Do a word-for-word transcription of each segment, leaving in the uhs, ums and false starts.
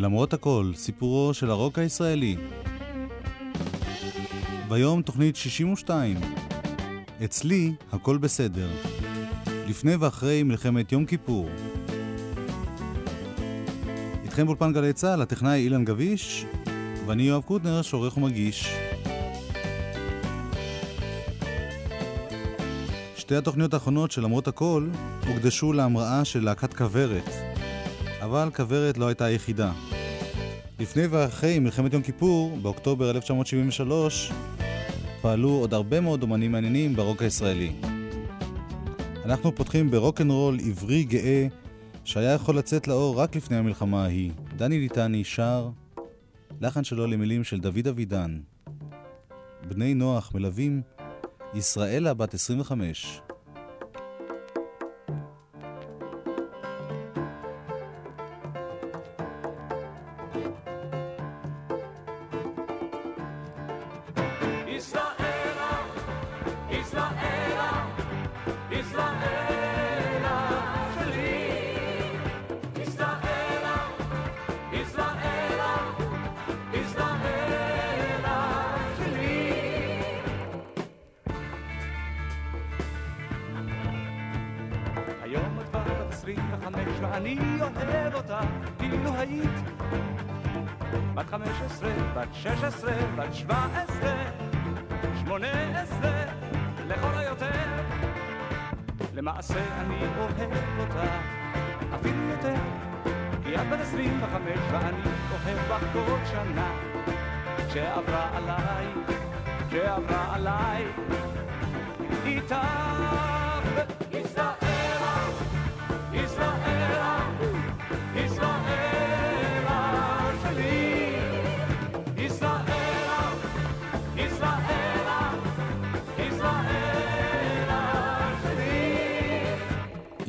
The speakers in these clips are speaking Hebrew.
למרות הכל, סיפורו של הרוק הישראלי. ביום תוכנית שישים ושתיים. אצלי הכל בסדר. לפני ואחרי מלחמת יום כיפור. איתכם באולפן גלי צה"ל, הטכנאי אילן גביש, ואני יואב קוטנר, שעורך ומגיש. שתי התוכניות האחרונות של למרות הכל הוקדשו להמראה של להקת כוורת, אבל כוורת לא הייתה היחידה. לפני ואחרי מלחמת יום כיפור, באוקטובר אלף תשע מאות שבעים ושלוש, פעלו עוד הרבה מאוד אומנים מעניינים ברוק הישראלי. אנחנו פותחים ברוק'נ'רול עברי גאה, שהיה יכול לצאת לאור רק לפני המלחמה ההיא. דני ליטני שר, לחן שלו למילים של דוד אבידן. בני נח מלווים ישראלה בת עשרים וחמש.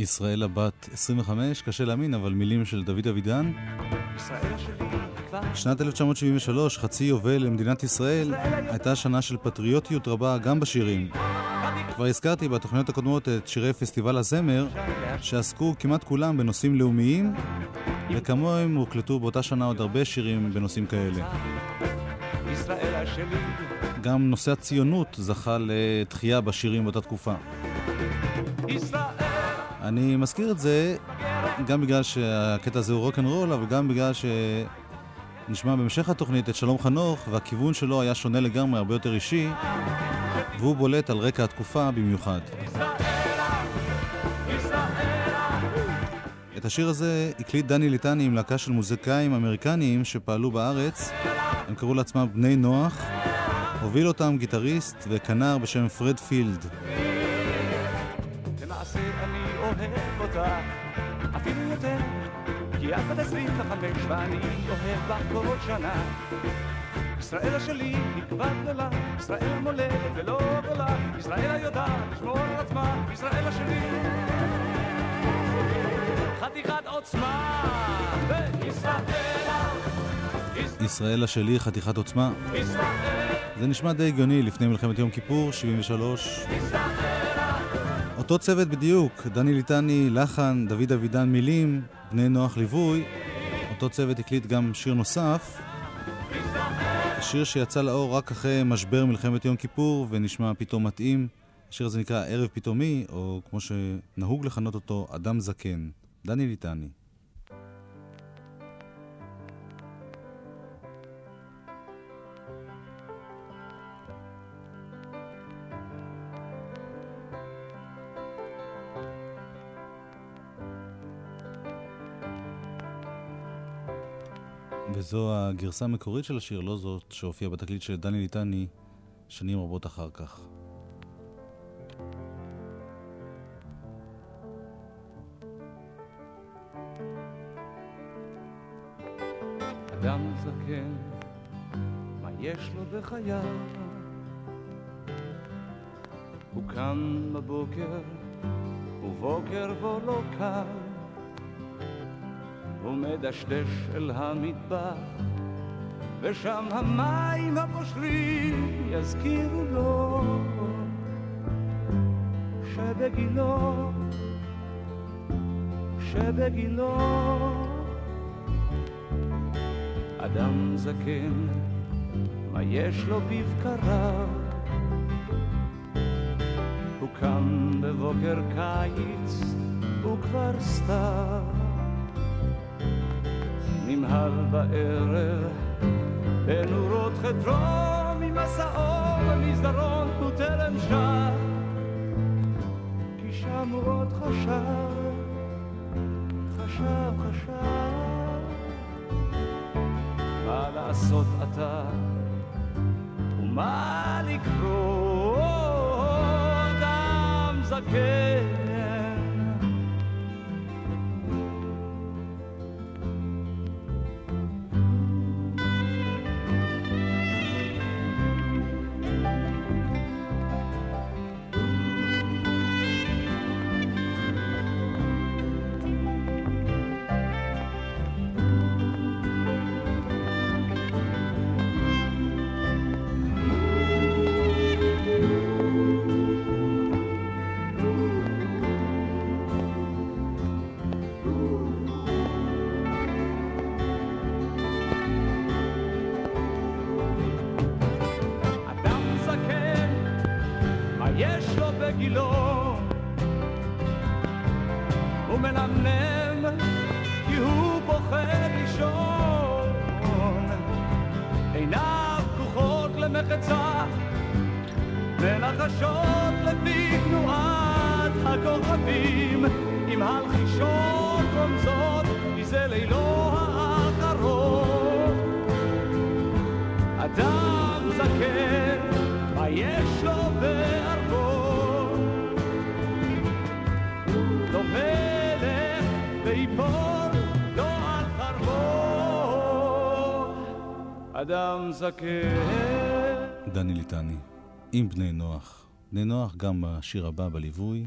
ישראלה בת עשרים וחמש, קשה להאמין, אבל מילים של דוד אבידן. שנת אלף תשע מאות שבעים ושלוש, חצי יובל למדינת ישראל, הייתה שנה של פטריוטיות רבה גם בשירים. כבר הזכרתי בתוכניות הקודמות את שירי פסטיבל הזמר, שעסקו כמעט כולם בנושאים לאומיים, וכמוהם הוקלטו באותה שנה עוד הרבה שירים בנושאים כאלה. גם נושא הציונות זכה לתחייה בשירים באותה תקופה. אני מזכיר את זה גם בגלל שהקטע הזה הוא רוק'נ'רול, אבל גם בגלל שנשמע במשך התוכנית את שלום חנוך, והכיוון שלו היה שונה לגמרי, הרבה יותר אישי, והוא בולט על רקע התקופה במיוחד. את השיר הזה הקליט דני ליטני עם להקה של מוזיקאים אמריקניים שפעלו בארץ. הם קראו לעצמם בני נח. הוביל אותם גיטריסט וכנר בשם פרד פילד. אפילו יותר, כי את עד עשרים וחמש ואני אוהב בה כל שנה. ישראל שלי היא כבר גדולה, ישראל מולדת ולא גדולה, ישראל היודעת לשמור על עצמה, ישראל שלי חתיכת עוצמה. ישראל שלי חתיכת עוצמה, זה נשמע די הגיוני לפני מלחמת יום כיפור שבעים ושלוש. אותו צוות בדיוק, דני ליטני לחן, דוד אבידן מילים, בני נח ליווי. אותו צוות הקליט גם שיר נוסף, שיר שיצא לאור רק אחרי משבר מלחמת יום כיפור ונשמע פתאום מתאים. השיר הזה נקרא ערב פתאומי, או כמו שנהוג לכנות אותו, אדם זקן. דני ליטני. וזו הגרסה המקורית של השיר, לא זאת שהופיעה בתקליט של דני ליטני שנים רבות אחר כך. אדם זקן, מה יש לו בחייו? הוא קם בבוקר, ובוקר בו לא קם. הוא מדשדש אל המטבח, ושם המים הבושלים יזכירו לו שבגילו, שבגילו אדם זקן, מה יש לו בבקרה? הוא קם בבוקר קיץ, הוא כבר סתיו, נמהל בערב בנורות חדרו, ממסעו במסדרון הוא טרם שר, כי שם הוא עוד חשב, חשב, חשב, מה לעשות אתה ומה לקרות? עם זקן דני ליטני עם בני נוח. בני נוח גם בשיר הבא בליווי.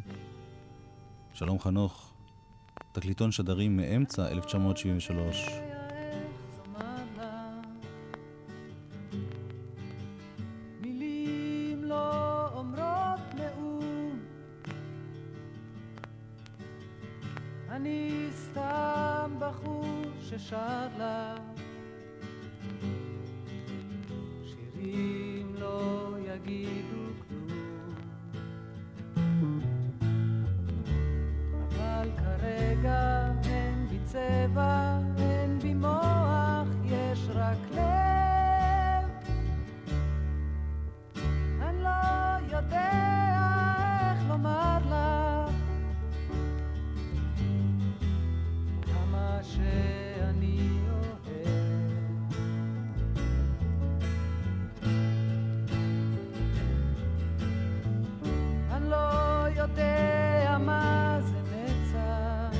שלום חנוך, תקליטון שדרים מאמצע אלף תשע מאות שבעים ושלוש. מילים לא אומרות נאום, אני סתם בחור ששר לה, אם לא יגידו כלום, אבל כרגע אין בי צבע, אין בי מוח, יש רק לב, אני לא יודע איך לומר לך כמה שאני יודע מה זה נצח.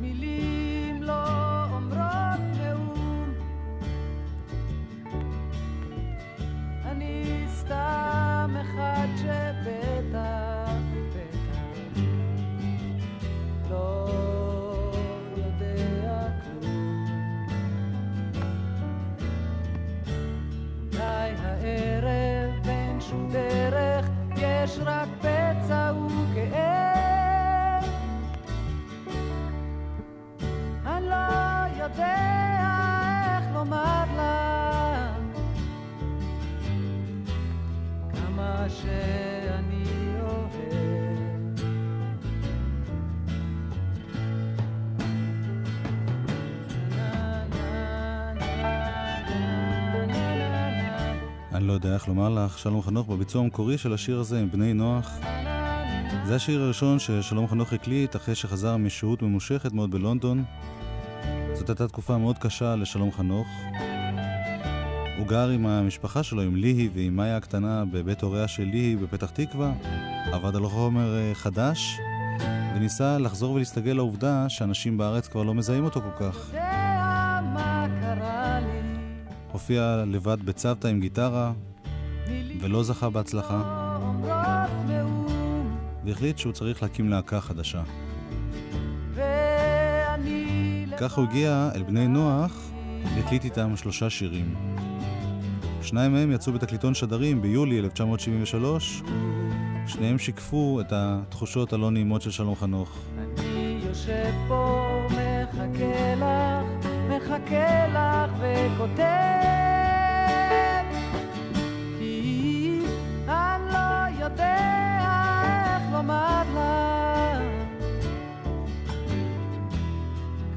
מילים לא אומרות נאום, אני סתם אחד שבטח בטח לא יודע כלום. אולי הערב אין שום דרך, יש רק פצע וכאב, אני לא יודע איך לומר לה כמה שאני אוהב. אני לא יודע איך לומר לך, שלום חנוך בביצוע המקורי של השיר הזה עם בני נוח. זה השיר הראשון ששלום חנוך הקליט אחרי שחזר משהות ממושכת מאוד בלונדון. זאת הייתה תקופה מאוד קשה לשלום חנוך. הוא גר עם המשפחה שלו, עם ליהי ועם מאיה הקטנה, בבית הוריה של ליהי בפתח תקווה, עבד על חומר חדש וניסה לחזור ולהסתגל לעובדה שאנשים בארץ כבר לא מזהים אותו כל כך. הופיע לבד בצוותא עם גיטרה ולא זכה בהצלחה, והחליט שהוא צריך להקים להקה חדשה. כך הוא הגיע אל בני נוח והקליט איתם שלושה שירים. שניים מהם יצאו בתקליטון שדרים ביולי אלף תשע מאות שבעים ושלוש. שניהם שיקפו את התחושות הלא נעימות של שלום חנוך. אני יושב פה מחכה לך מחכה לך וכותב, כי אני לא יודע איך לומר לך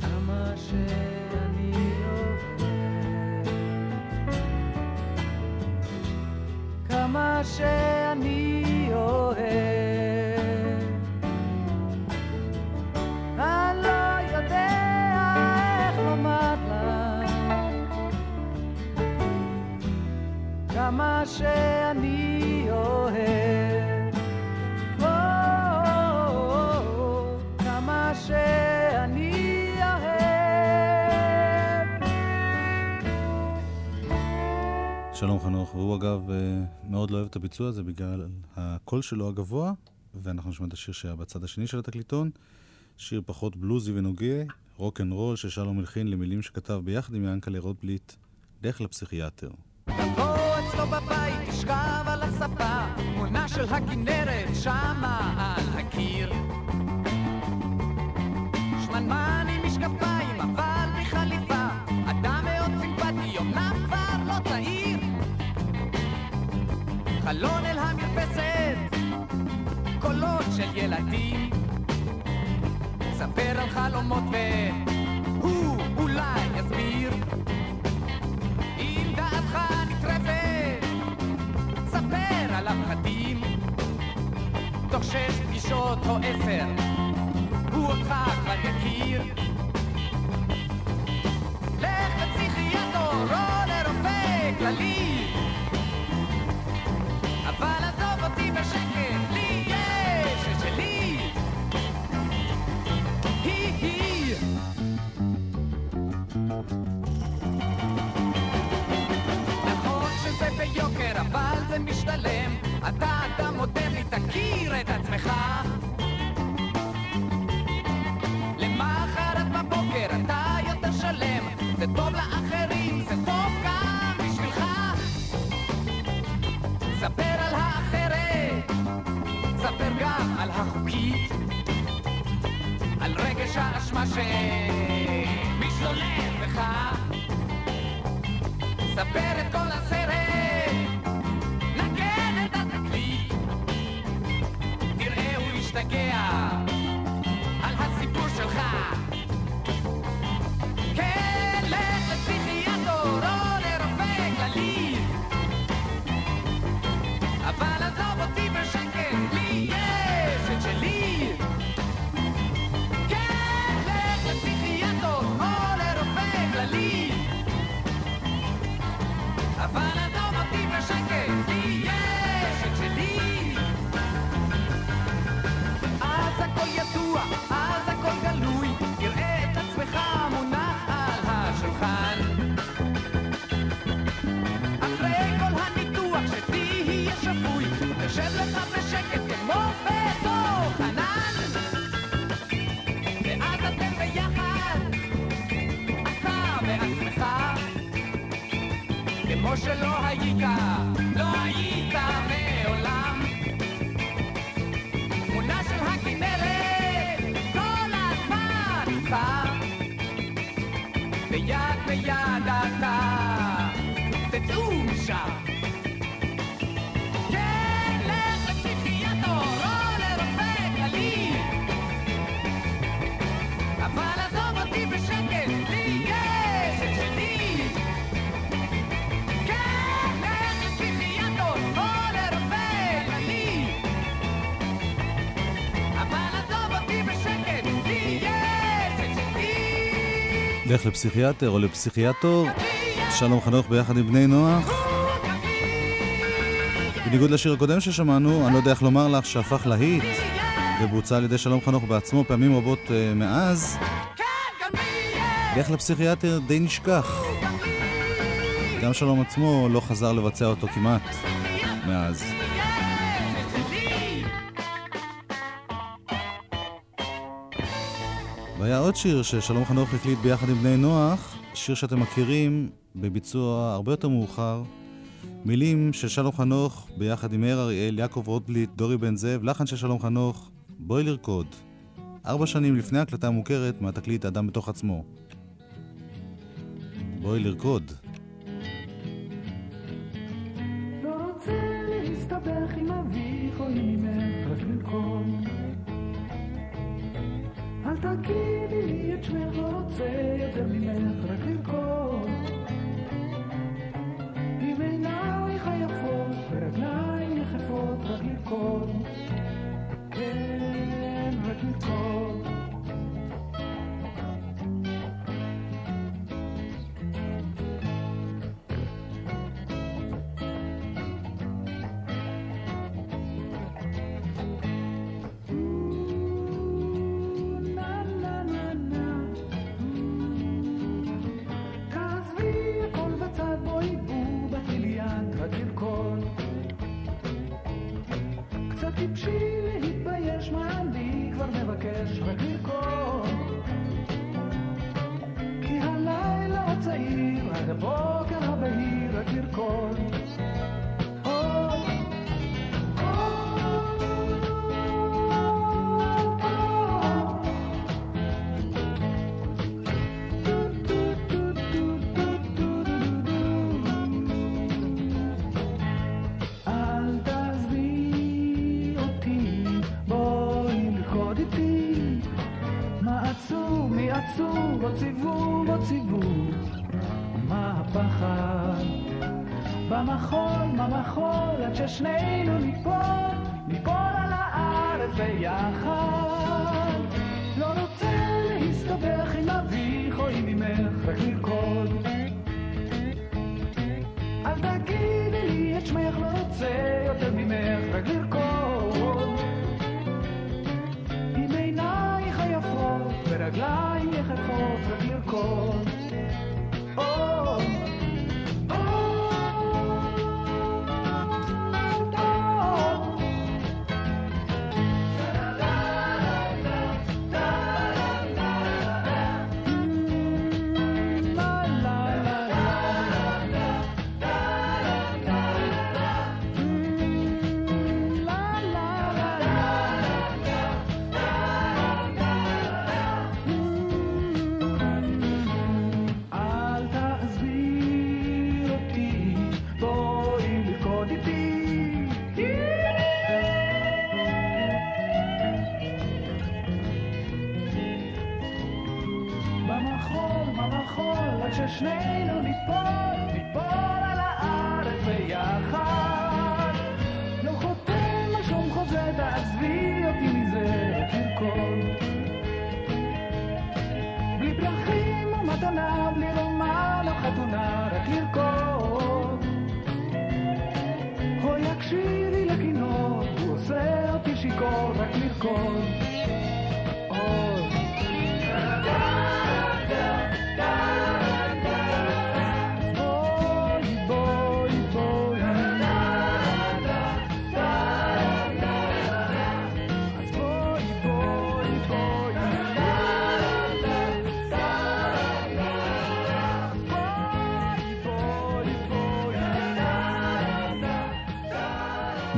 כמה שאני אוהב, כמה שאני אוהב. מה שאני אוהב, כמה שאני אוהב. שלום חנוך, והוא אגב מאוד לא אוהב את הביצוע הזה בגלל הקול שלו הגבוה, ואנחנו נשמע את השיר שהיה בצד השני של התקליטון, שיר פחות בלוזי ונוגע, רוק אנד רול ששלום הלחין למילים שכתב ביחד עם ינקלה רוטבליט, לך לפסיכיאטר. לא בבית, תשכב על הספה, תמונה של הכנרת שמה על הקיר, שמנמן עם משקפיים אבל מחליפה, אדם מאוד סימפטי, אומנם כבר לא צעיר, חלון אל המרפסת, קולות של ילדים, ספר על חלומות והוא אולי יסביר, אם דעתך נטרפת על הפחדים, תוך שש פגישות או עשר, הוא אותך כבר יכיר. לך לפסיכיאטר או לרופא כללי, אבל עזוב אותי בשקט, לי יש את שלי. היא-היא ביוקר, אבל זה משתלם, אתה אדם מודרני, תכיר את עצמך, למחרת בבוקר אתה יותר שלם, זה טוב לאחרים, זה טוב גם בשבילך, ספר על האחרת, ספר גם על החוקית, על רגש האשמה שמשתולל בך, ספר את כל הסרט, על הסיפור שלך. כן, לך לפסיכיאטר או לרופא כללי, אבל עזוב אותי בשקט, לי יש את שלי. כן, לך לפסיכיאטר או לרופא כללי, אבל עזוב אותי בשקט, לי יש את שלי. הכל ידוע, אז הכל גלוי, תראה את עצמך מונח על השולחן, אחרי כל הניתוח שתהיה שבוי, תשב לך בשקט כמו בתוך ענן, ואז אתם ביחד, אתה בעצמך, כמו שלא היית, לא היית מעולם, תמונה של הכנרת, כל הזמן איתך, ביד ביד אתה, תצאו משם. כן, לך לפסיכיאטר או לרופא כללי, אבל עזוב אותי בשקט, לי יש את שלי. כן, לך לפסיכיאטר או לרופא כללי, לך לפסיכיאטר או לפסיכיאטור, שלום חנוך ביחד עם בני נח. בניגוד לשיר הקודם ששמענו, אני לא יודע איך לומר לך, שהפך להיט ובוצע על ידי שלום חנוך בעצמו פעמים רבות מאז, לך לפסיכיאטר די נשכח, גם שלום עצמו לא חזר לבצע אותו כמעט מאז. והיה עוד שיר ששלום חנוך הקליט ביחד עם בני נח, שיר שאתם מכירים בביצוע הרבה יותר מאוחר, מילים ששלום חנוך ביחד עם מאיר אריאל, יעקב רוטבליט, דורי בן זאב, לחן ששלום חנוך, בואי לרקוד, ארבע שנים לפני הקלטה מוכרת מהתקליט האדם בתוך עצמו. בואי לרקוד. לא רוצה להסתבך עם אביך או עם אמך, רק לרקוד. אל תגידי לי את שמך, לא רוצה יותר ממך, רק לרקוד. עם עינייך היפות ורגליים יחפות, רק לרקוד. כן, רק לרקוד.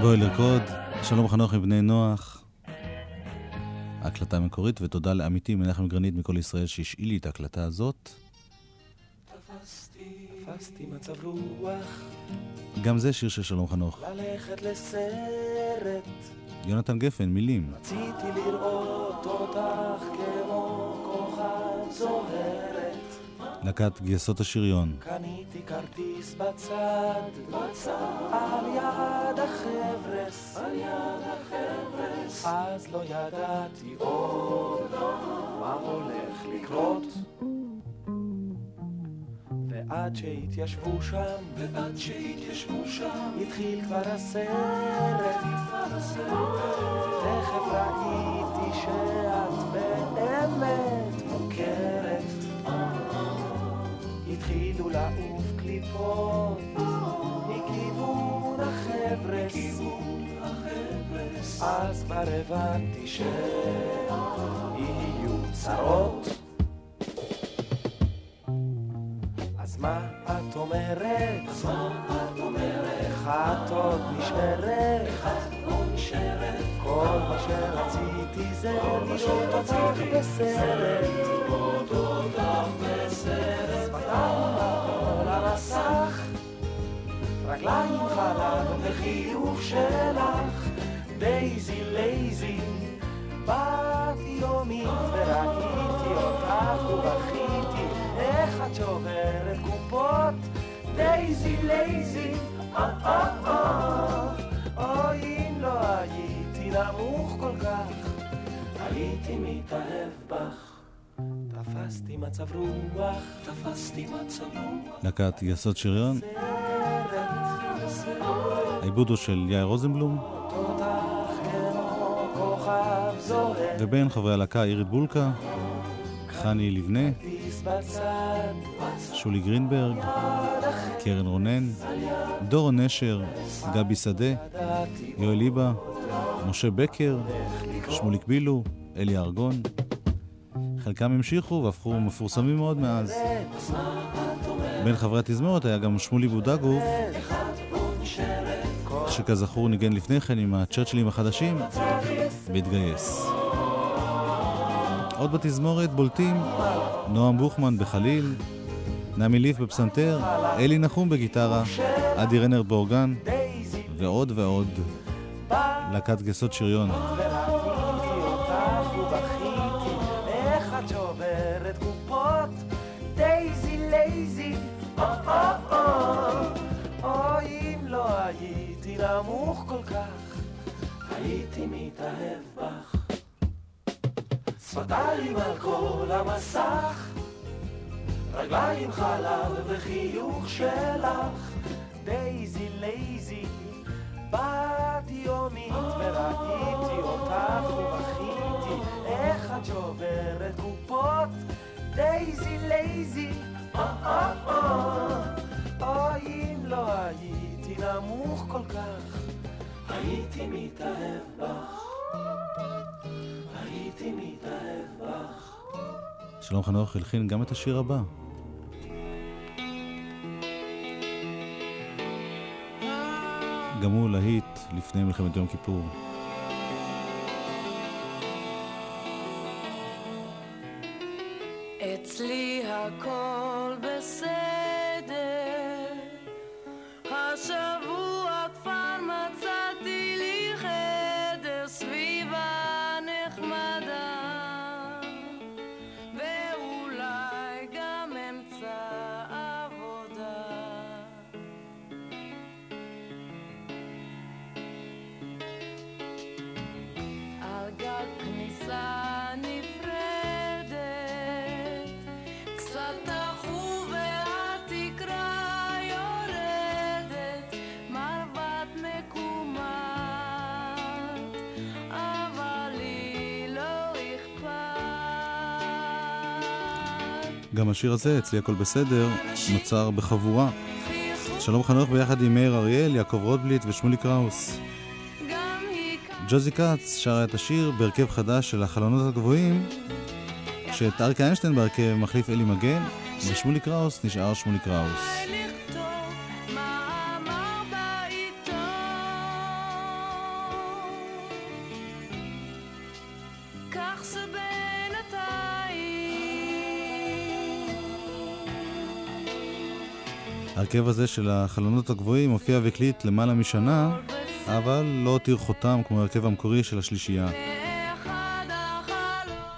בואי לרקוד, שלום חנוך מבני נוח. הקלטה מקורית, ותודה לעמיתי מנחם מגרנית מכל ישראל שהשאיל לי את ההקלטה הזאת. תפסתי, תפסתי מצב רוח. גם זה שיר של שלום חנוך. ללכת לסרט. יונתן גפן, מילים. רציתי לראות אותך כמו כוכב זוהרת. להקת גייסות השריון. קניתי כרטיס בצד, בצד, על יד החבר'ס, על יד החבר'ס. אז לא ידעתי עוד מה הולך לקרות. ועד שהתיישבו שם, ועד שהתיישבו שם, התחיל כבר הסרט. תכף ראיתי שאת באמת מוכרת. התחילו לעוף קליפות מכיוון החבר'ס, אז כבר הבנתי שיהיו צרות. אז מה את אומרת? אז מה את אומרת? איך את עוד נשארת? איך את עוד נשארת? כל מה שרציתי זה לראות אותך בסרט. All רגליים חלק וחיוך שלך דייזי לייזי בת יומית וראיתי אותך ובכיתי איך את שוברת קופות דייזי לייזי אה אה אה אוי אם לא הייתי נמוך כל כך הייתי מתאהב בך תפסתי מצב רוח, תפסתי מצב רוח. להקת יסוד שריון. העיבודו של יאיר רוזנבלום. ובין חברי הלהקה עירית בולקה, חני לבנה, שולי גרינברג, קרן רונן, דור נשר, גבי שדה, יוליבה, משה בקר, שמוליק בילו, אלי ארגון. חלקם המשיכו והפכו מפורסמים מאוד מאז. בין חברי התזמורת היה גם שמולי בודגוב, שכזכור ניגן לפני כן עם הצ'רצ'לים החדשים, והתגייס. עוד בתזמורת בולטים נועם בוכמן בחליל, נעמי ליף בפסנתר, אלי נחום בגיטרה, עדי רנר באורגן, ועוד ועוד. להקת גסות שריון. נמוך כל כך, הייתי מתאהב בך שפתיים על כל המסך רגליים חלב וחיוך שלך דייזי לייזי בת יומית וראיתי אותך ובכיתי איך את שוברת קופות דייזי לייזי אה אה אה אוי אם לא הייתי נמוך כל כך הייתי מתאהב בך הייתי מתאהב בך שלום חנוך הלחין גם את השיר הבא גם הוא להיט לפני מלחמת יום כיפור אצלי הכל בסדר השבוע כבר מצאתי לי חדר סביבה נחמדה ואולי גם אמצע עבודה על גג כניסה נפרדת קצת תחו והתקרה גם השיר הזה, אצלי הכל בסדר, נוצר בחבורה. שלום חנוך ביחד עם מאיר אריאל, יעקב רוטבליט ושמולי קראוס. ג'וזי קאץ שרה את השיר בהרכב חדש של החלונות הגבוהים, שאת אריק איינשטיין בהרכב מחליף אלי מגן, ושמולי קראוס נשאר שמולי קראוס. הרכב הזה של החלונות הגבוהים מופיע וקליט למעלה משנה, אבל לא הותיר חותם כמו הרכב המקורי של השלישייה.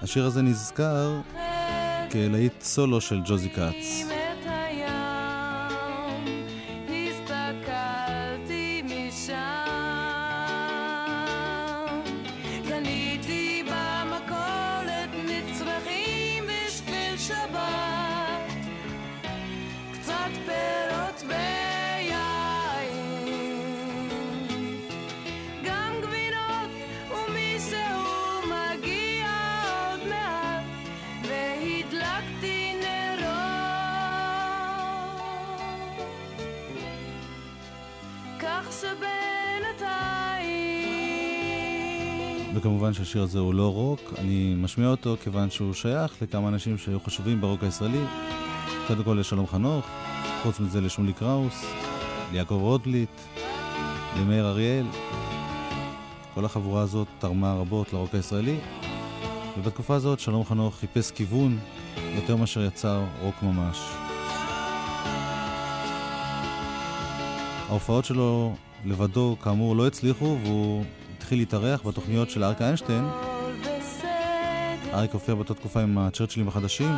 השיר הזה נזכר כלהיט סולו של ג'וזי קאץ. וכמובן שהשיר הזה הוא לא רוק, אני משמיע אותו כיוון שהוא שייך לכמה אנשים שהיו חשובים ברוק הישראלי, קודם כל לשלום חנוך, חוץ מזה לשמולי קראוס, ליעקב רוטבליט, למאיר אריאל. כל החבורה הזאת תרמה רבות לרוק הישראלי, ובתקופה הזאת שלום חנוך חיפש כיוון יותר מאשר יצר רוק ממש. ההופעות שלו לבדו כאמור לא הצליחו, והוא התחיל להתארח בתוכניות של אריק איינשטיין. אריק הופיע באותה תקופה עם הצ'רצ'ילים החדשים,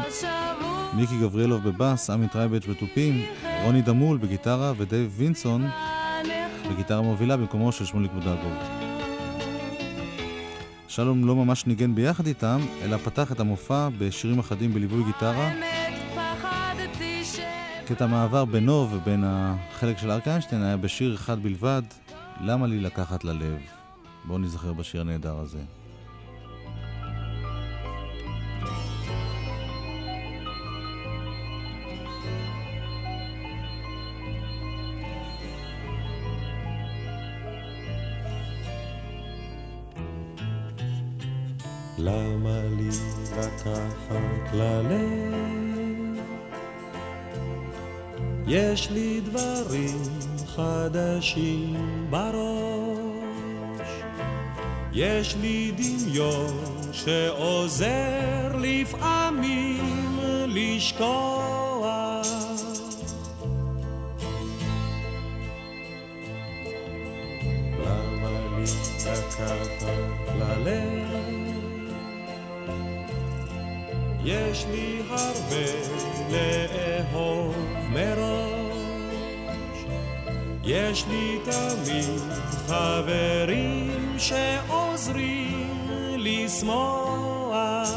מיקי גבריאלוב בבאס, עמי טרייבץ' בתופים, רוני דמול בגיטרה ודייב וינסון בגיטרה מובילה במקומו של שמוליק בודגוב. שלום לא ממש ניגן ביחד איתם, אלא פתח את המופע בשירים אחדים בליווי גיטרה, קטע מעבר בינו ובין החלק של אריק איינשטיין היה בשיר אחד בלבד, למה לי לקחת ללב. בואו נזכר בשיר הנהדר הזה. למה לי לקחת ללב? יש לי דברים חדשים בראש, יש לי דמיון שעוזר לפעמים לשכוח. למה לי לקחת ללב? יש לי הרבה לאהוב מראש, יש לי תמיד חברים שעוזרים לשמוח.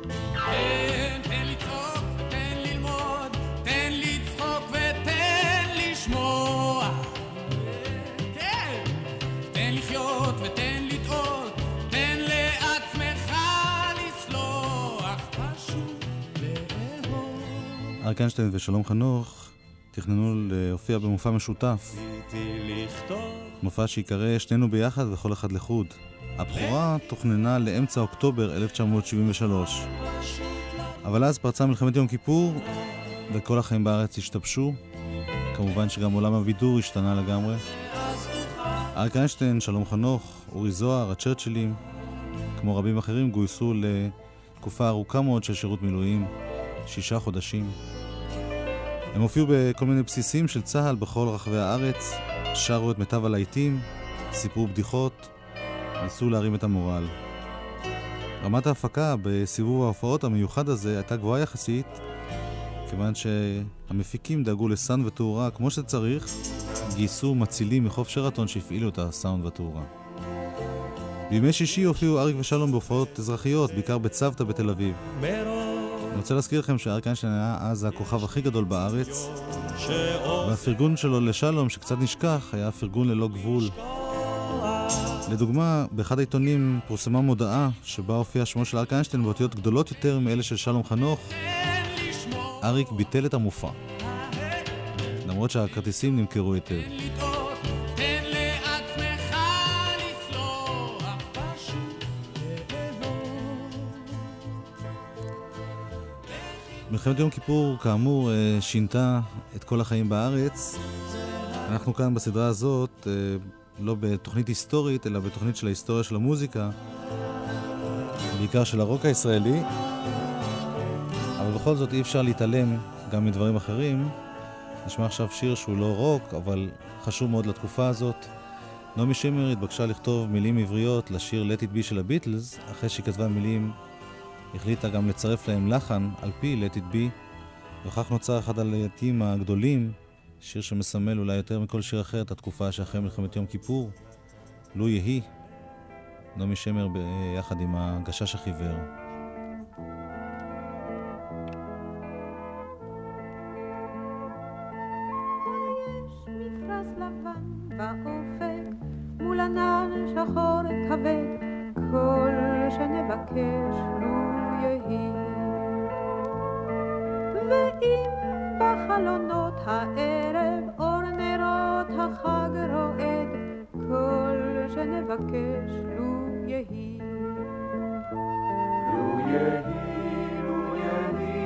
תן, תן לצחוק ותן ללמוד, תן לצחוק ותן לשמוע, תן, תן לחיות ותן לטעות, תן לעצמך. אריק איינשטיין ושלום חנוך תכננו להופיע במופע משותף, מופע שיקרא שנינו ביחד וכל אחד לחוד. הבחורה תוכננה לאמצע אוקטובר אלף תשע מאות שבעים ושלוש, אבל אז פרצה מלחמת יום כיפור וכל החיים בארץ השתבשו. כמובן שגם עולם הבידור השתנה לגמרי. אריק איינשטיין, שלום חנוך, אורי זוהר, הצ'רצ'ילים, כמו רבים אחרים, גויסו לתקופה ארוכה מאוד של שירות מילואים, שישה חודשים. הם הופיעו בכל מיני בסיסים של צהל בכל רחבי הארץ, שרו את מיטב הלהיטים, סיפרו בדיחות, ניסו להרים את המורל. רמת ההפקה בסיבוב ההופעות המיוחד הזה הייתה גבוהה יחסית, כיוון שהמפיקים דאגו לסאונד ותאורה כמו שצריך, גייסו מצילים מחוף שרתון שהפעילו את הסאונד והתאורה. בימי שישי הופיעו אריק ושלום בהופעות אזרחיות, בעיקר בצוותא בתל אביב. אני רוצה להזכיר לכם שאריק איינשטיין היה אז הכוכב הכי גדול בארץ, והפרגון שלו לשלום שקצת נשכח היה פרגון ללא גבול. לדוגמה, באחד העיתונים פורסמה מודעה שבה הופיע שמו של אריק איינשטיין באותיות גדולות יותר מאלה של שלום חנוך: אריק ביטל את המופע, למרות שהכרטיסים נמכרו היטב. מלחמת יום כיפור, כאמור, שינתה את כל החיים בארץ. אנחנו כאן בסדרה הזאת, לא בתוכנית היסטורית, אלא בתוכנית של ההיסטוריה של המוזיקה, בעיקר של הרוק הישראלי, אבל בכל זאת אי אפשר להתעלם גם מדברים אחרים. נשמע עכשיו שיר שהוא לא רוק, אבל חשוב מאוד לתקופה הזאת. נעמי שמר התבקשה לכתוב מילים עבריות לשיר Let It Be של הביטלס, אחרי שהיא כתבה מילים החליטה גם לצרף להם לחן על פי Let It Be, וכך נוצר אחד הלהיטים הגדולים, שיר שמסמל אולי יותר מכל שיר אחר את התקופה שאחרי מלחמת יום כיפור, לו יהי. נעמי שמר ביחד עם הגשש החיוור. מפרס לבן באופק מול ענן שחור כבד, כל שנבקש לו יהי. ואם בחלונות הערב אור נרות החג רועד, כל שנבקש לו יהי. לו יהי, לו יהי,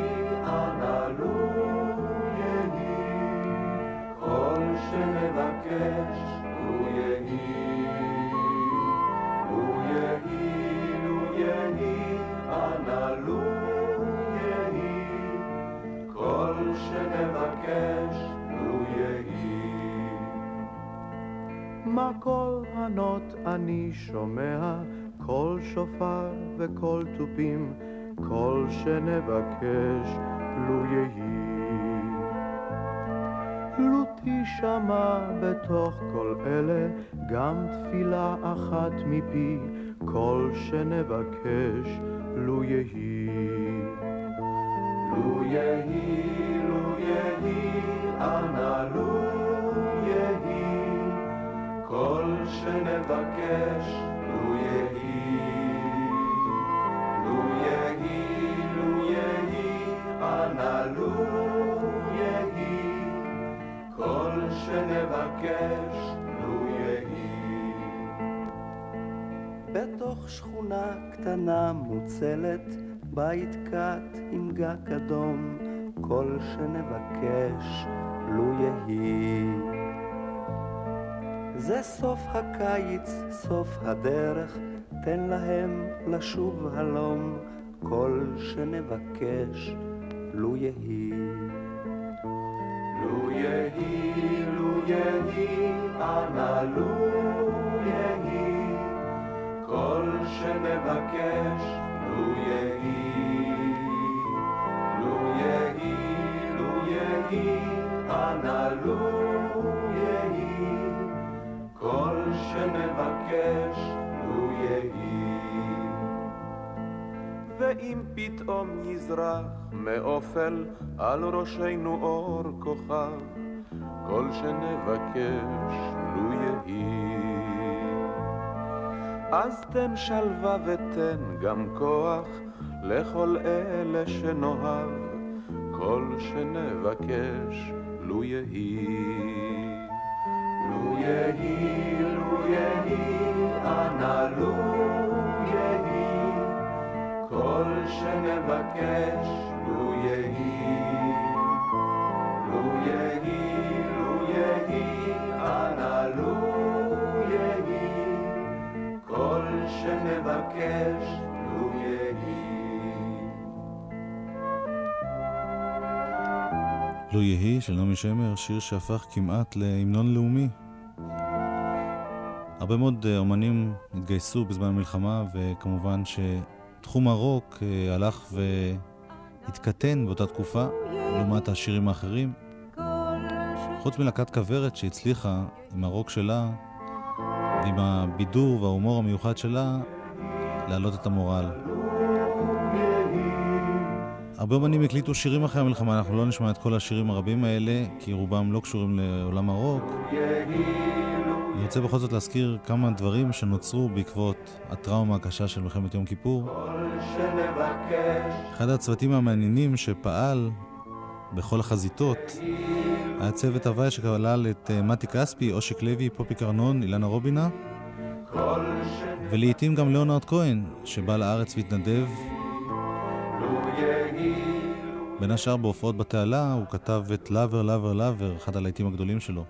אנא לו יהי, כל שנבקש לו יהי. לו יהי, לו יהי, אנא לו יהי, כל שנבקש לו יהי. מה כל הנות אני שומע, כל שופר וכל טופים, כל שנבקש לו יהי. לו תשמע בתוך כל אלה גם תפילה אחת מפי, כל שנבקש לו יהי. לו יהי, לו יהי, אנא לו יהי, כל שנבקש לו יהי. לו יהי, לו יהי, אנא לו יהי, כל שנבקש לו יהי. בתוך שכונה קטנה מוצלת, בית קט עם גג אדום, כל שנבקש לו יהי. זה סוף הקיץ, סוף הדרך, תן להם לשוב הלום, כל שנבקש לו יהי. לו יהי, לו יהי, אנא לו יהי, כל שנבקש לו יהי. לו יהי, לו יהי, אנא לו יהי, כל שנבקש לו יהי. ואם פתאום יזרח מאופל על ראשנו אור כוכב, כל שנבקש לו יהי. אז תן שלווה ותן גם כוח לכל אלה שנוהב, כל שנבקש לו יהי. לו יהי, לו יהי, אנא לו יהי, כל שנבקש לו יהי. לו יהי, לו יהי, אנא לו יהי, כל שנבקש לו יהי. לו יהי של נעמי שמר, שיר שהפך כמעט להמנון לאומי. הרבה מאוד אומנים התגייסו בזמן המלחמה, וכמובן שתחום הרוק הלך והתקטן באותה תקופה לעומת השירים האחרים, חוץ מלהקת כוורת שהצליחה עם הרוק שלה ועם הבידור וההומור המיוחד שלה להעלות את המורל. הרבה אומנים הקליטו שירים אחרי המלחמה, אנחנו לא נשמע את כל השירים הרבים האלה כי רובם לא קשורים לעולם הרוק. אני רוצה בכל זאת להזכיר כמה דברים שנוצרו בעקבות הטראומה הקשה של מלחמת יום כיפור. אחד הצוותים המעניינים שפעל בכל החזיתות היה צוות הוואי שכלל את מתי כספי, אושיק לוי, פופיק ארנון, אילנה רובינה ולעיתים גם ליאונרד כהן שבא לארץ והתנדב. בין השאר בהופעות בתעלה הוא כתב את לבר לבר לבר, אחד הלעיתים הגדולים שלו.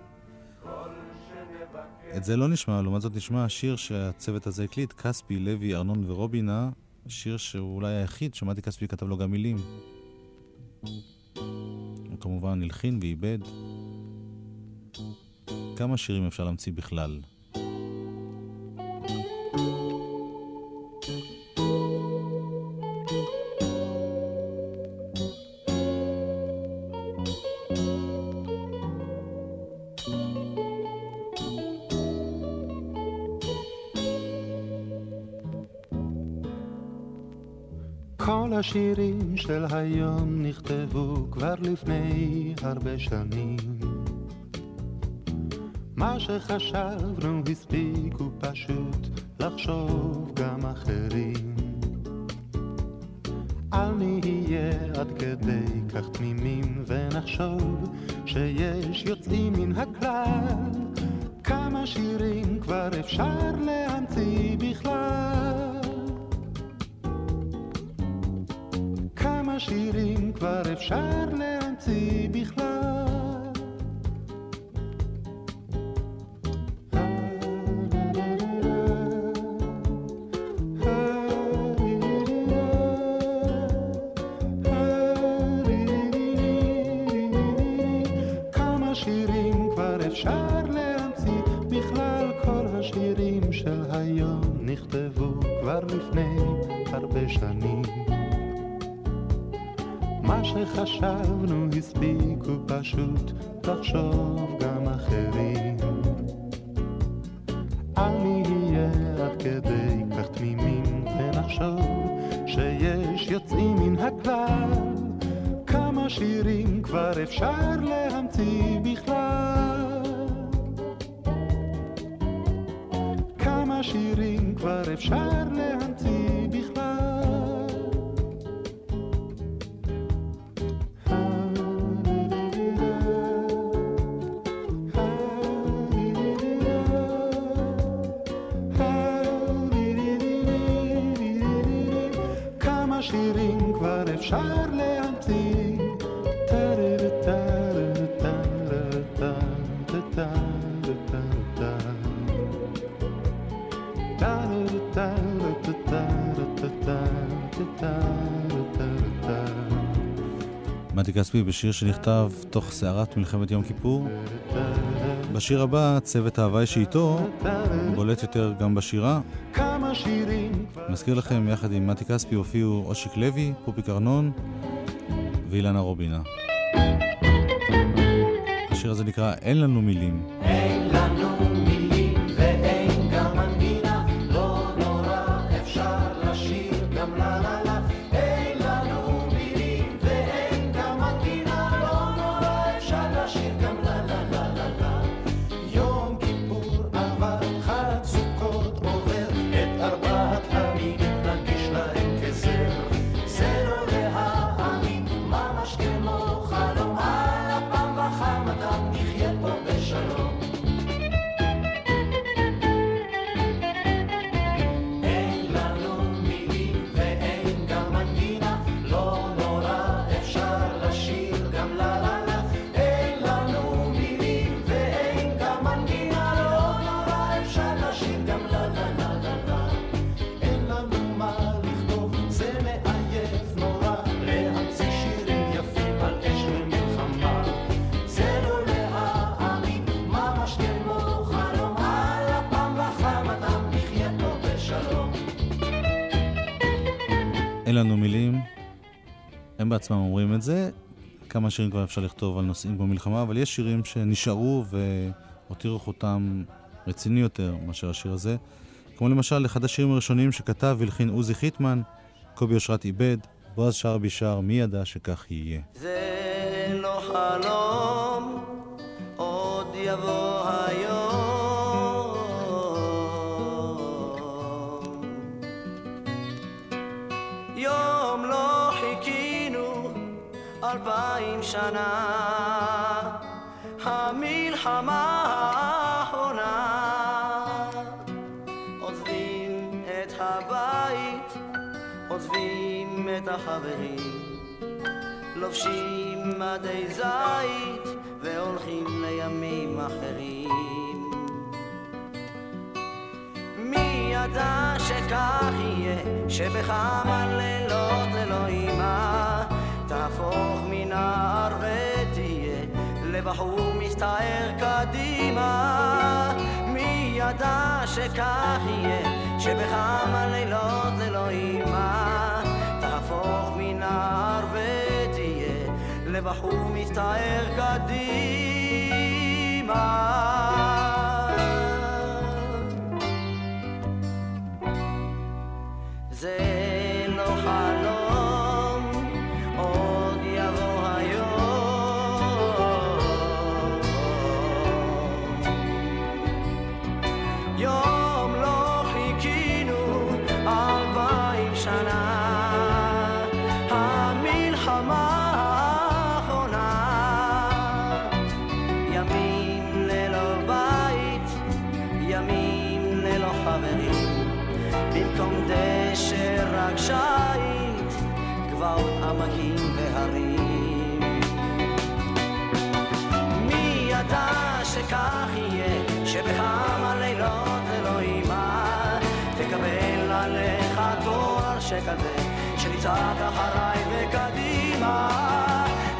את זה לא נשמע, לעומת זאת נשמע השיר שהצוות הזה הקליט, כספי, לוי, ארנון ורובינה, שיר שאולי היחיד שמתי כספי כתב לו גם מילים. הוא כמובן הלחין ואיבד. כמה שירים אפשר להמציא בכלל? כל השירים של היום נכתבו כבר לפני הרבה שנים. מה שחשבנו הספיק ופשוט לחשוב גם אחרים. אל נהיה עד כדי כך תמימים ונחשוב שיש יוצאים מן הכלל. כמה שירים כבר אפשר להמציא בכלל? שירים כבר אפשר להמציא בכלל. כמה שירים כבר אפשר להמציא בכלל, השירים של היום נכתבו כבר לפני הרבה שנים. מה שחשבנו הספיק ופשוט תחשוב גם אחרים. אני אהיה עד כדי כך תמימים ונחשוב שיש יוצאים מן הכלל. כמה שירים כבר אפשר להמציא בכלל? כמה שירים כבר אפשר להמציא בכלל? כמה שירים כבר אפשר להמציא? מתי כספי בשיר שנכתב תוך סערת מלחמת יום כיפור. בשיר הבא צוות ההוואי שאיתו בולט יותר גם בשירה. מזכיר לכם, יחד עם מתי כספי הופיעו אושיק לוי, פופיק ארנון ואילנה רובינה. השיר הזה נקרא אין לנו מילים. אין לנו מילים ואין גם מנגינה, לא נורא אפשר לשיר גם לה לה לה. אין לנו מילים ואין גם מנגינה, לא נורא אפשר לשיר גם לה לה לה לה לה. יום כיפור עבר, חג סוכות עובר, את ארבעת המילים נגיש להם כזר. אין לנו מילים, הם בעצמם אומרים את זה. כמה שירים כבר אפשר לכתוב על נושאים כמו מלחמה, אבל יש שירים שנשארו והותירו חותם רציני יותר מאשר השיר הזה, כמו למשל אחד השירים הראשונים שכתב והלחין עוזי חיטמן, קובי אושרת איבד, בועז שר בישר, מי ידע שכך יהיה. זה לא חלום, עוד יבוא היום, יום לא חיכינו אלפיים שנה, המלחמה האחרונה. עוזבים את הבית, עוזבים את החברים, לובשים מדי זית והולכים לימים אחרים. מי ידע שכך יהיה, שבכמה לילות אלוהים תהפוך מנער ותהיה לבחור מסתער קדימה. מי ידע שכך יהיה, שבכמה לילות אלוהים תהפוך מנער ותהיה לבחור מסתער קדימה. זה לא חלום, עוד יבוא היום, יום לא חיכינו ארבעים שנה, המלחמה האחרונה. ימים ללא בית, ימים ללא חברים, במקום די רק שייט, גבעות עמקים והרים. מי ידע שכך יהיה, שבכמה לילות אלוהים תקבל עליך תואר שכזה, שנצעק אחריי וקדימה.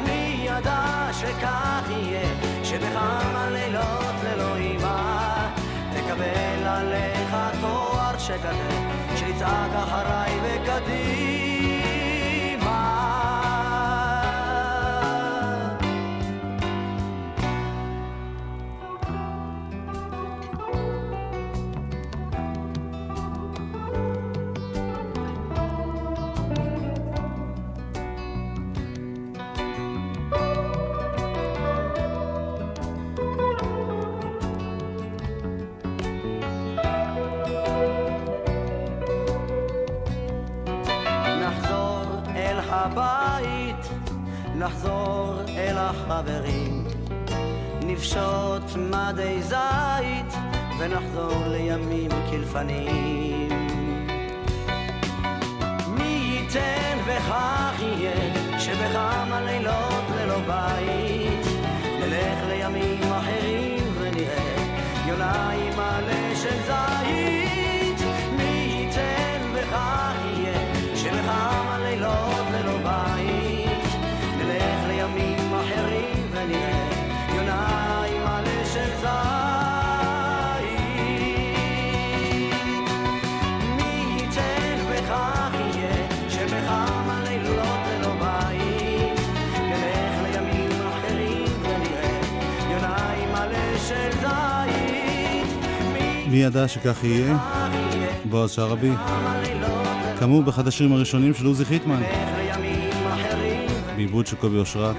מי ידע שכך יהיה, שבכמה לילות אלוהים תקבל עליך משתנה, שיצעק אחריי וקדימה. נחזור אל החברים, נפשוט מדי זית ונחזור לימים כלפנים. מי ייתן וכך יהיה שבכמה לילות ללא בית נלך לימים אחרים ונראה יונה עם עלה של זית. מי ייתן וכך יהיה שבכמה לילות ללא בית ימים אחרים ונראה יונה עם עלה של זית. מי ייתן וכך יהיה שבכמה לילות ללא בית נלך לימים אחרים ונראה יונה עם עלה של זית. מי ידע שכך יהיה? בועז שרעבי, כאמור באחד השירים הראשונים של עוזי חיטמן, בעיבוד של קובי אושרת,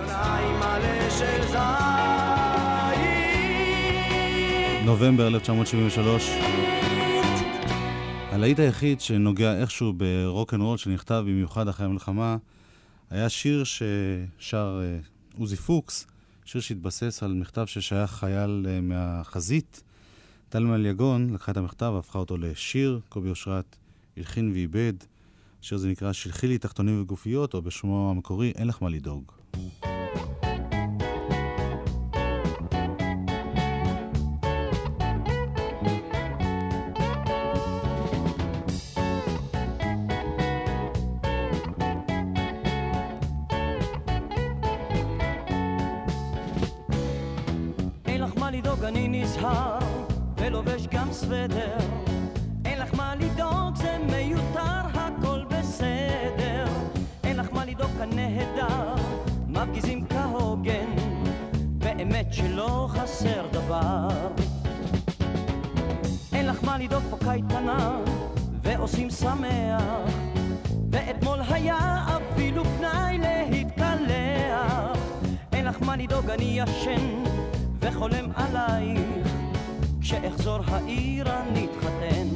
נובמבר אלף תשע מאות שבעים ושלוש. הלהיט היחיד שנוגע איכשהו ברוק'נ'רול שנכתב במיוחד אחרי המלחמה היה שיר ששר עוזי פוקס, שיר שהתבסס על מכתב ששייך חייל מהחזית. תלמה אליגון לקחה את המכתב והפכה אותו לשיר. קובי אושרת הלחין ואיבד. שיר זה נקרא שלחי לי תחתונים וגופיות, או בשמו המקורי, אין לך מה לדאוג. אין לך מה לדאוג, אני נזהר, ולובש גם סוודר. אין לך מה לדאוג, זה מיותר. נהדר, מפגיזים כהוגן, באמת שלא חסר דבר. אין לך מה לדאוג, פה קייטנה ועושים שמח, ואתמול היה אפילו פנאי להתקלח. אין לך מה לדאוג, אני ישן וחולם עלייך, כשאחזור העיר אני אתחתן.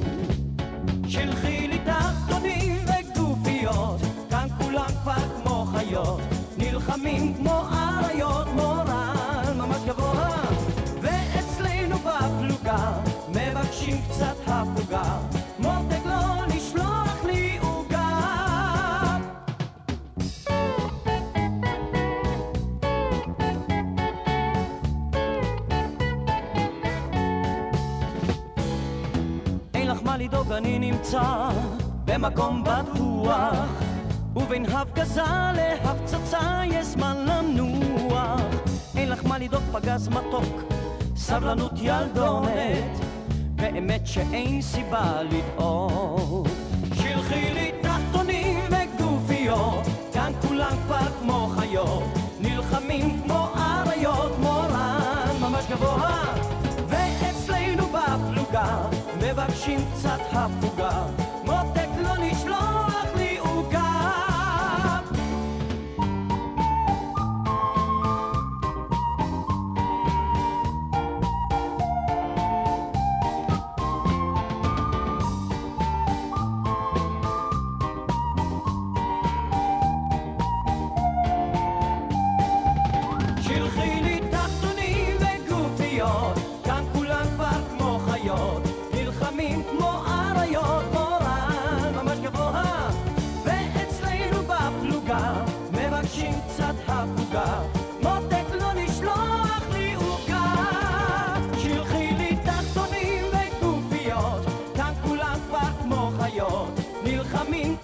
שלחי לי תחתונים וגופיות, כאן כולם כבר כמו חיות, נלחמים כמו אריות, מורל ממש גבוה, ואצלנו בפלוגה מבקשים קצת הפוגה, מותק לא נשלוח לי עוגה. אין לך מה לדאוג, אני נמצא במקום בטוח, ובין הפגזה להפצצה יש זמן לנוח. אין לך מה לדאוג, פגז מתוק, סבלנות ילדונת, באמת שאין סיבה לדאוג. שלחי לי תחתונים וגופיות, כאן כולם כבר כמו חיות, נלחמים כמו אריות, מורן ממש גבוה, ואצלנו בפלוגה מבקשים קצת הפוגה, מותק לא נשלוח לי עוגה.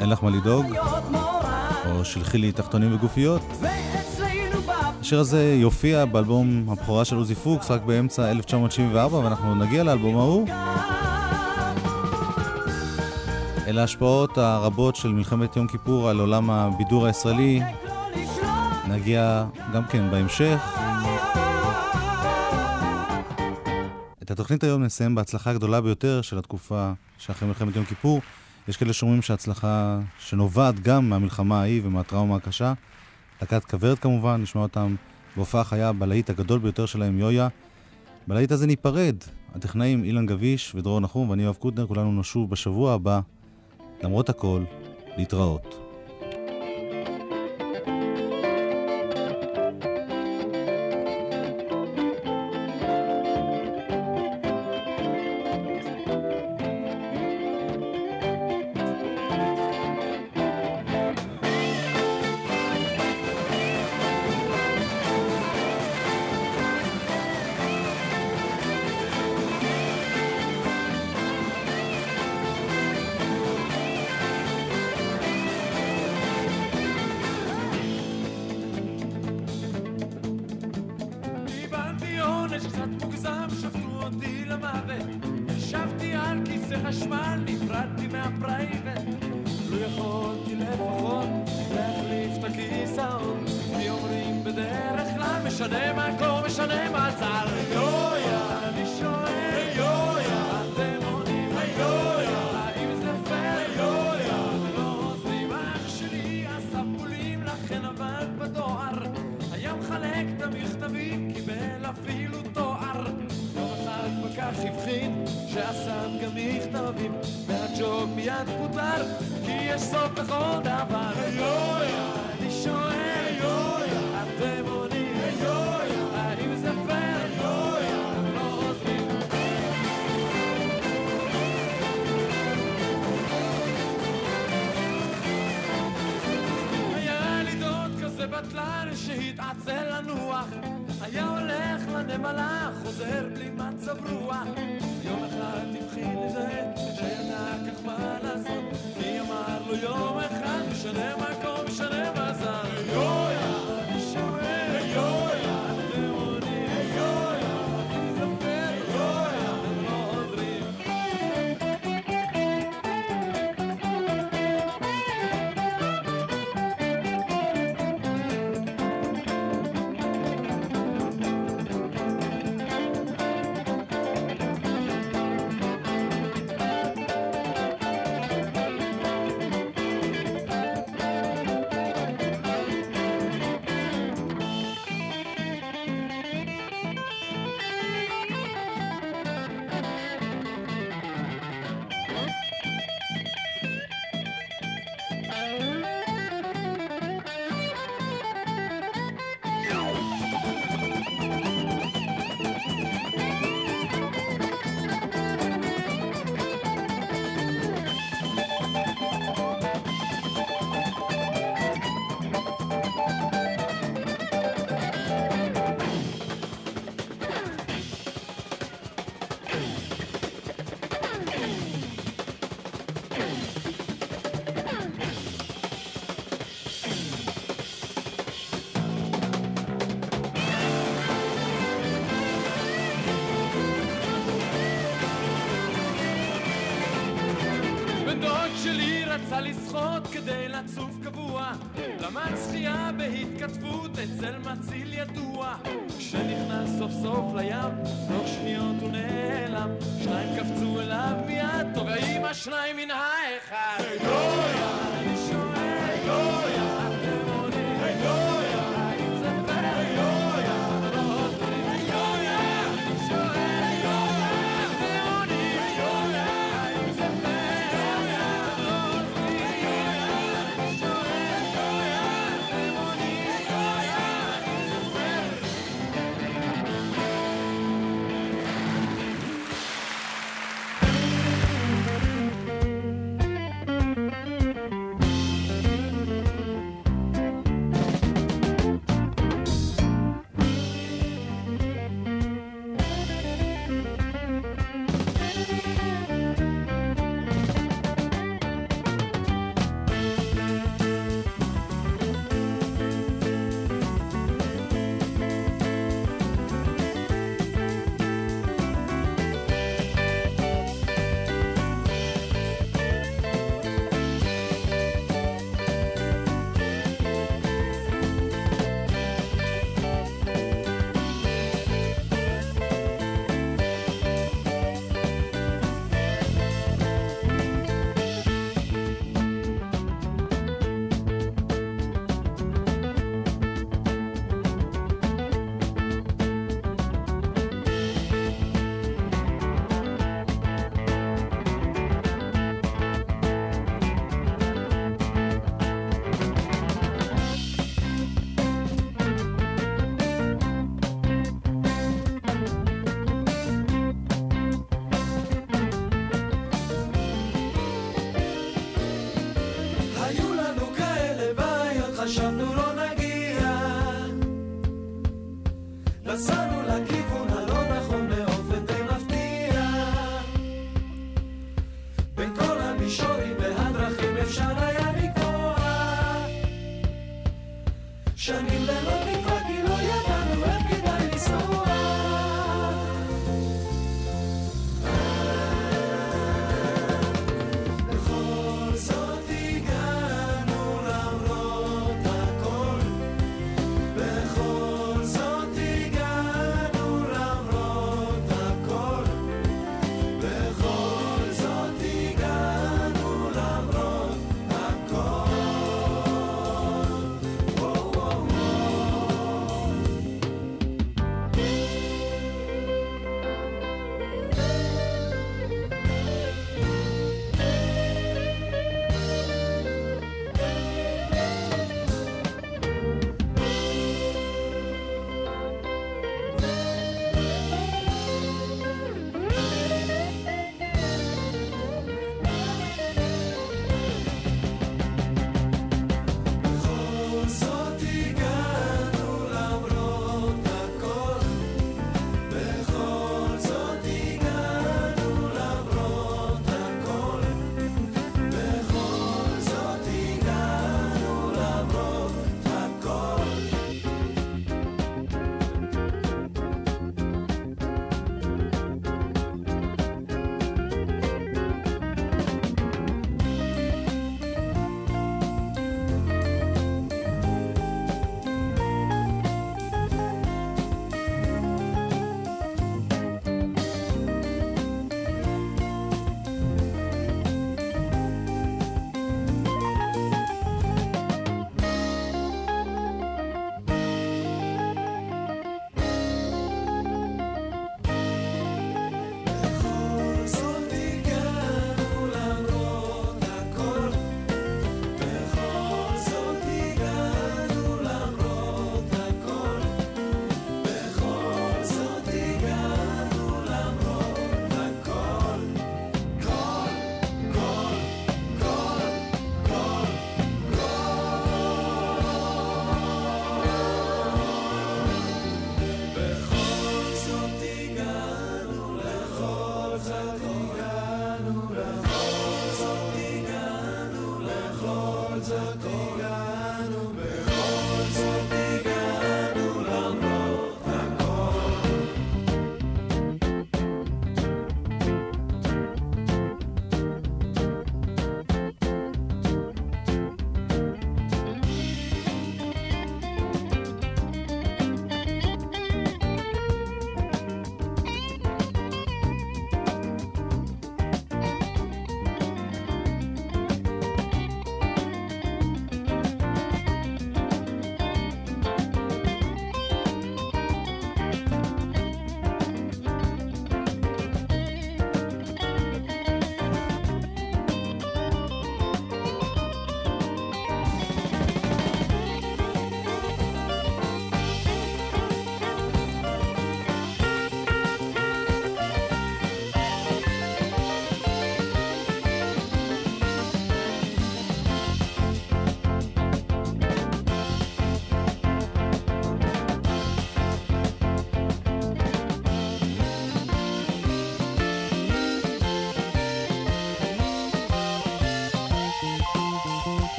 אין לך מה לדאוג, או שלחי לי תחתונים וגופיות. השיר הזה יופיע באלבום הבכורה של עוזי פוקס רק באמצע אלף תשע מאות שבעים וארבע, ואנחנו נגיע לאלבום ההוא. אל ההשפעות הרבות של מלחמת יום כיפור על עולם הבידור הישראלי נגיע גם כן בהמשך. את התוכנית היום נסיים בהצלחה הגדולה ביותר של התקופה שאחרי מלחמת יום כיפור. יש כאלה שומעים שההצלחה שנובעת גם מהמלחמה ההיא ומהטראומה הקשה. להקת כוורת כמובן, נשמע אותם בהופעה חיה בלהיט הגדול ביותר שלהם, יויה. בלהיט הזה ניפרד. הטכנאים אילן גביש ודרור נחום ואני יואב קוטנר, כולנו נשוב בשבוע הבא. למרות הכל, להתראות. כדי לצוף קבוע למד שחייה בהתכתבות אצל מציל ידוע, כשנכנס סוף סוף לים תוך שניות הוא נעלם, שניים קפצו אליו מיד, תוגעים השניים מן האחד.